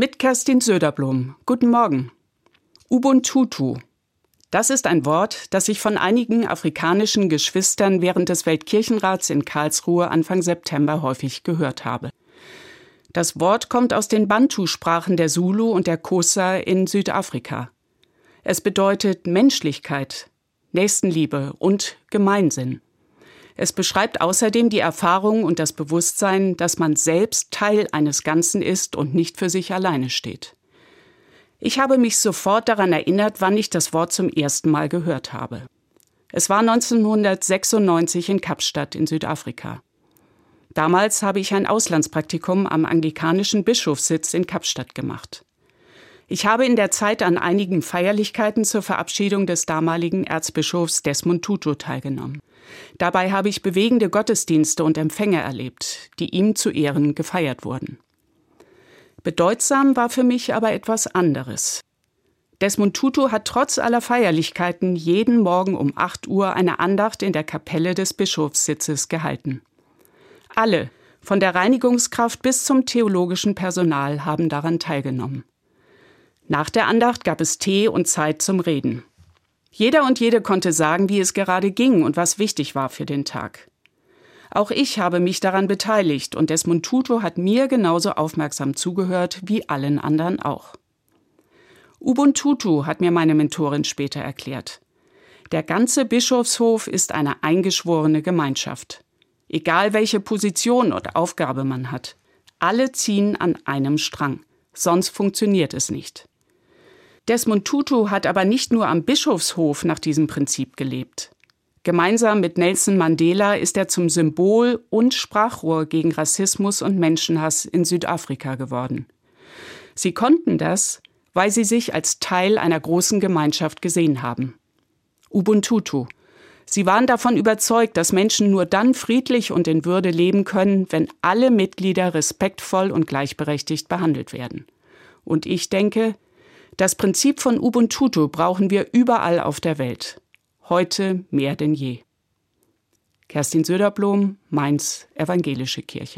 Mit Kerstin Söderblom. Guten Morgen. Ubuntu. Das ist ein Wort, das sich von einigen afrikanischen Geschwistern während des Weltkirchenrats in Karlsruhe Anfang September häufig gehört habe. Das Wort kommt aus den Bantu-Sprachen der Zulu und der Kosa in Südafrika. Es bedeutet Menschlichkeit, Nächstenliebe und Gemeinsinn. Es beschreibt außerdem die Erfahrung und das Bewusstsein, dass man selbst Teil eines Ganzen ist und nicht für sich alleine steht. Ich habe mich sofort daran erinnert, wann ich das Wort zum ersten Mal gehört habe. Es war 1996 in Kapstadt in Südafrika. Damals habe ich ein Auslandspraktikum am anglikanischen Bischofssitz in Kapstadt gemacht. Ich habe in der Zeit an einigen Feierlichkeiten zur Verabschiedung des damaligen Erzbischofs Desmond Tutu teilgenommen. Dabei habe ich bewegende Gottesdienste und Empfänge erlebt, die ihm zu Ehren gefeiert wurden. Bedeutsam war für mich aber etwas anderes. Desmond Tutu hat trotz aller Feierlichkeiten jeden Morgen um 8 Uhr eine Andacht in der Kapelle des Bischofssitzes gehalten. Alle, von der Reinigungskraft bis zum theologischen Personal, haben daran teilgenommen. Nach der Andacht gab es Tee und Zeit zum Reden. Jeder und jede konnte sagen, wie es gerade ging und was wichtig war für den Tag. Auch ich habe mich daran beteiligt und Desmond Tutu hat mir genauso aufmerksam zugehört wie allen anderen auch. Ubuntu hat mir meine Mentorin später erklärt. Der ganze Bischofshof ist eine eingeschworene Gemeinschaft. Egal welche Position und Aufgabe man hat, alle ziehen an einem Strang, sonst funktioniert es nicht. Desmond Tutu hat aber nicht nur am Bischofshof nach diesem Prinzip gelebt. Gemeinsam mit Nelson Mandela ist er zum Symbol und Sprachrohr gegen Rassismus und Menschenhass in Südafrika geworden. Sie konnten das, weil sie sich als Teil einer großen Gemeinschaft gesehen haben. Ubuntu. Sie waren davon überzeugt, dass Menschen nur dann friedlich und in Würde leben können, wenn alle Mitglieder respektvoll und gleichberechtigt behandelt werden. Und ich denke, das Prinzip von Ubuntu brauchen wir überall auf der Welt. Heute mehr denn je. Kerstin Söderblom, Mainz, Evangelische Kirche.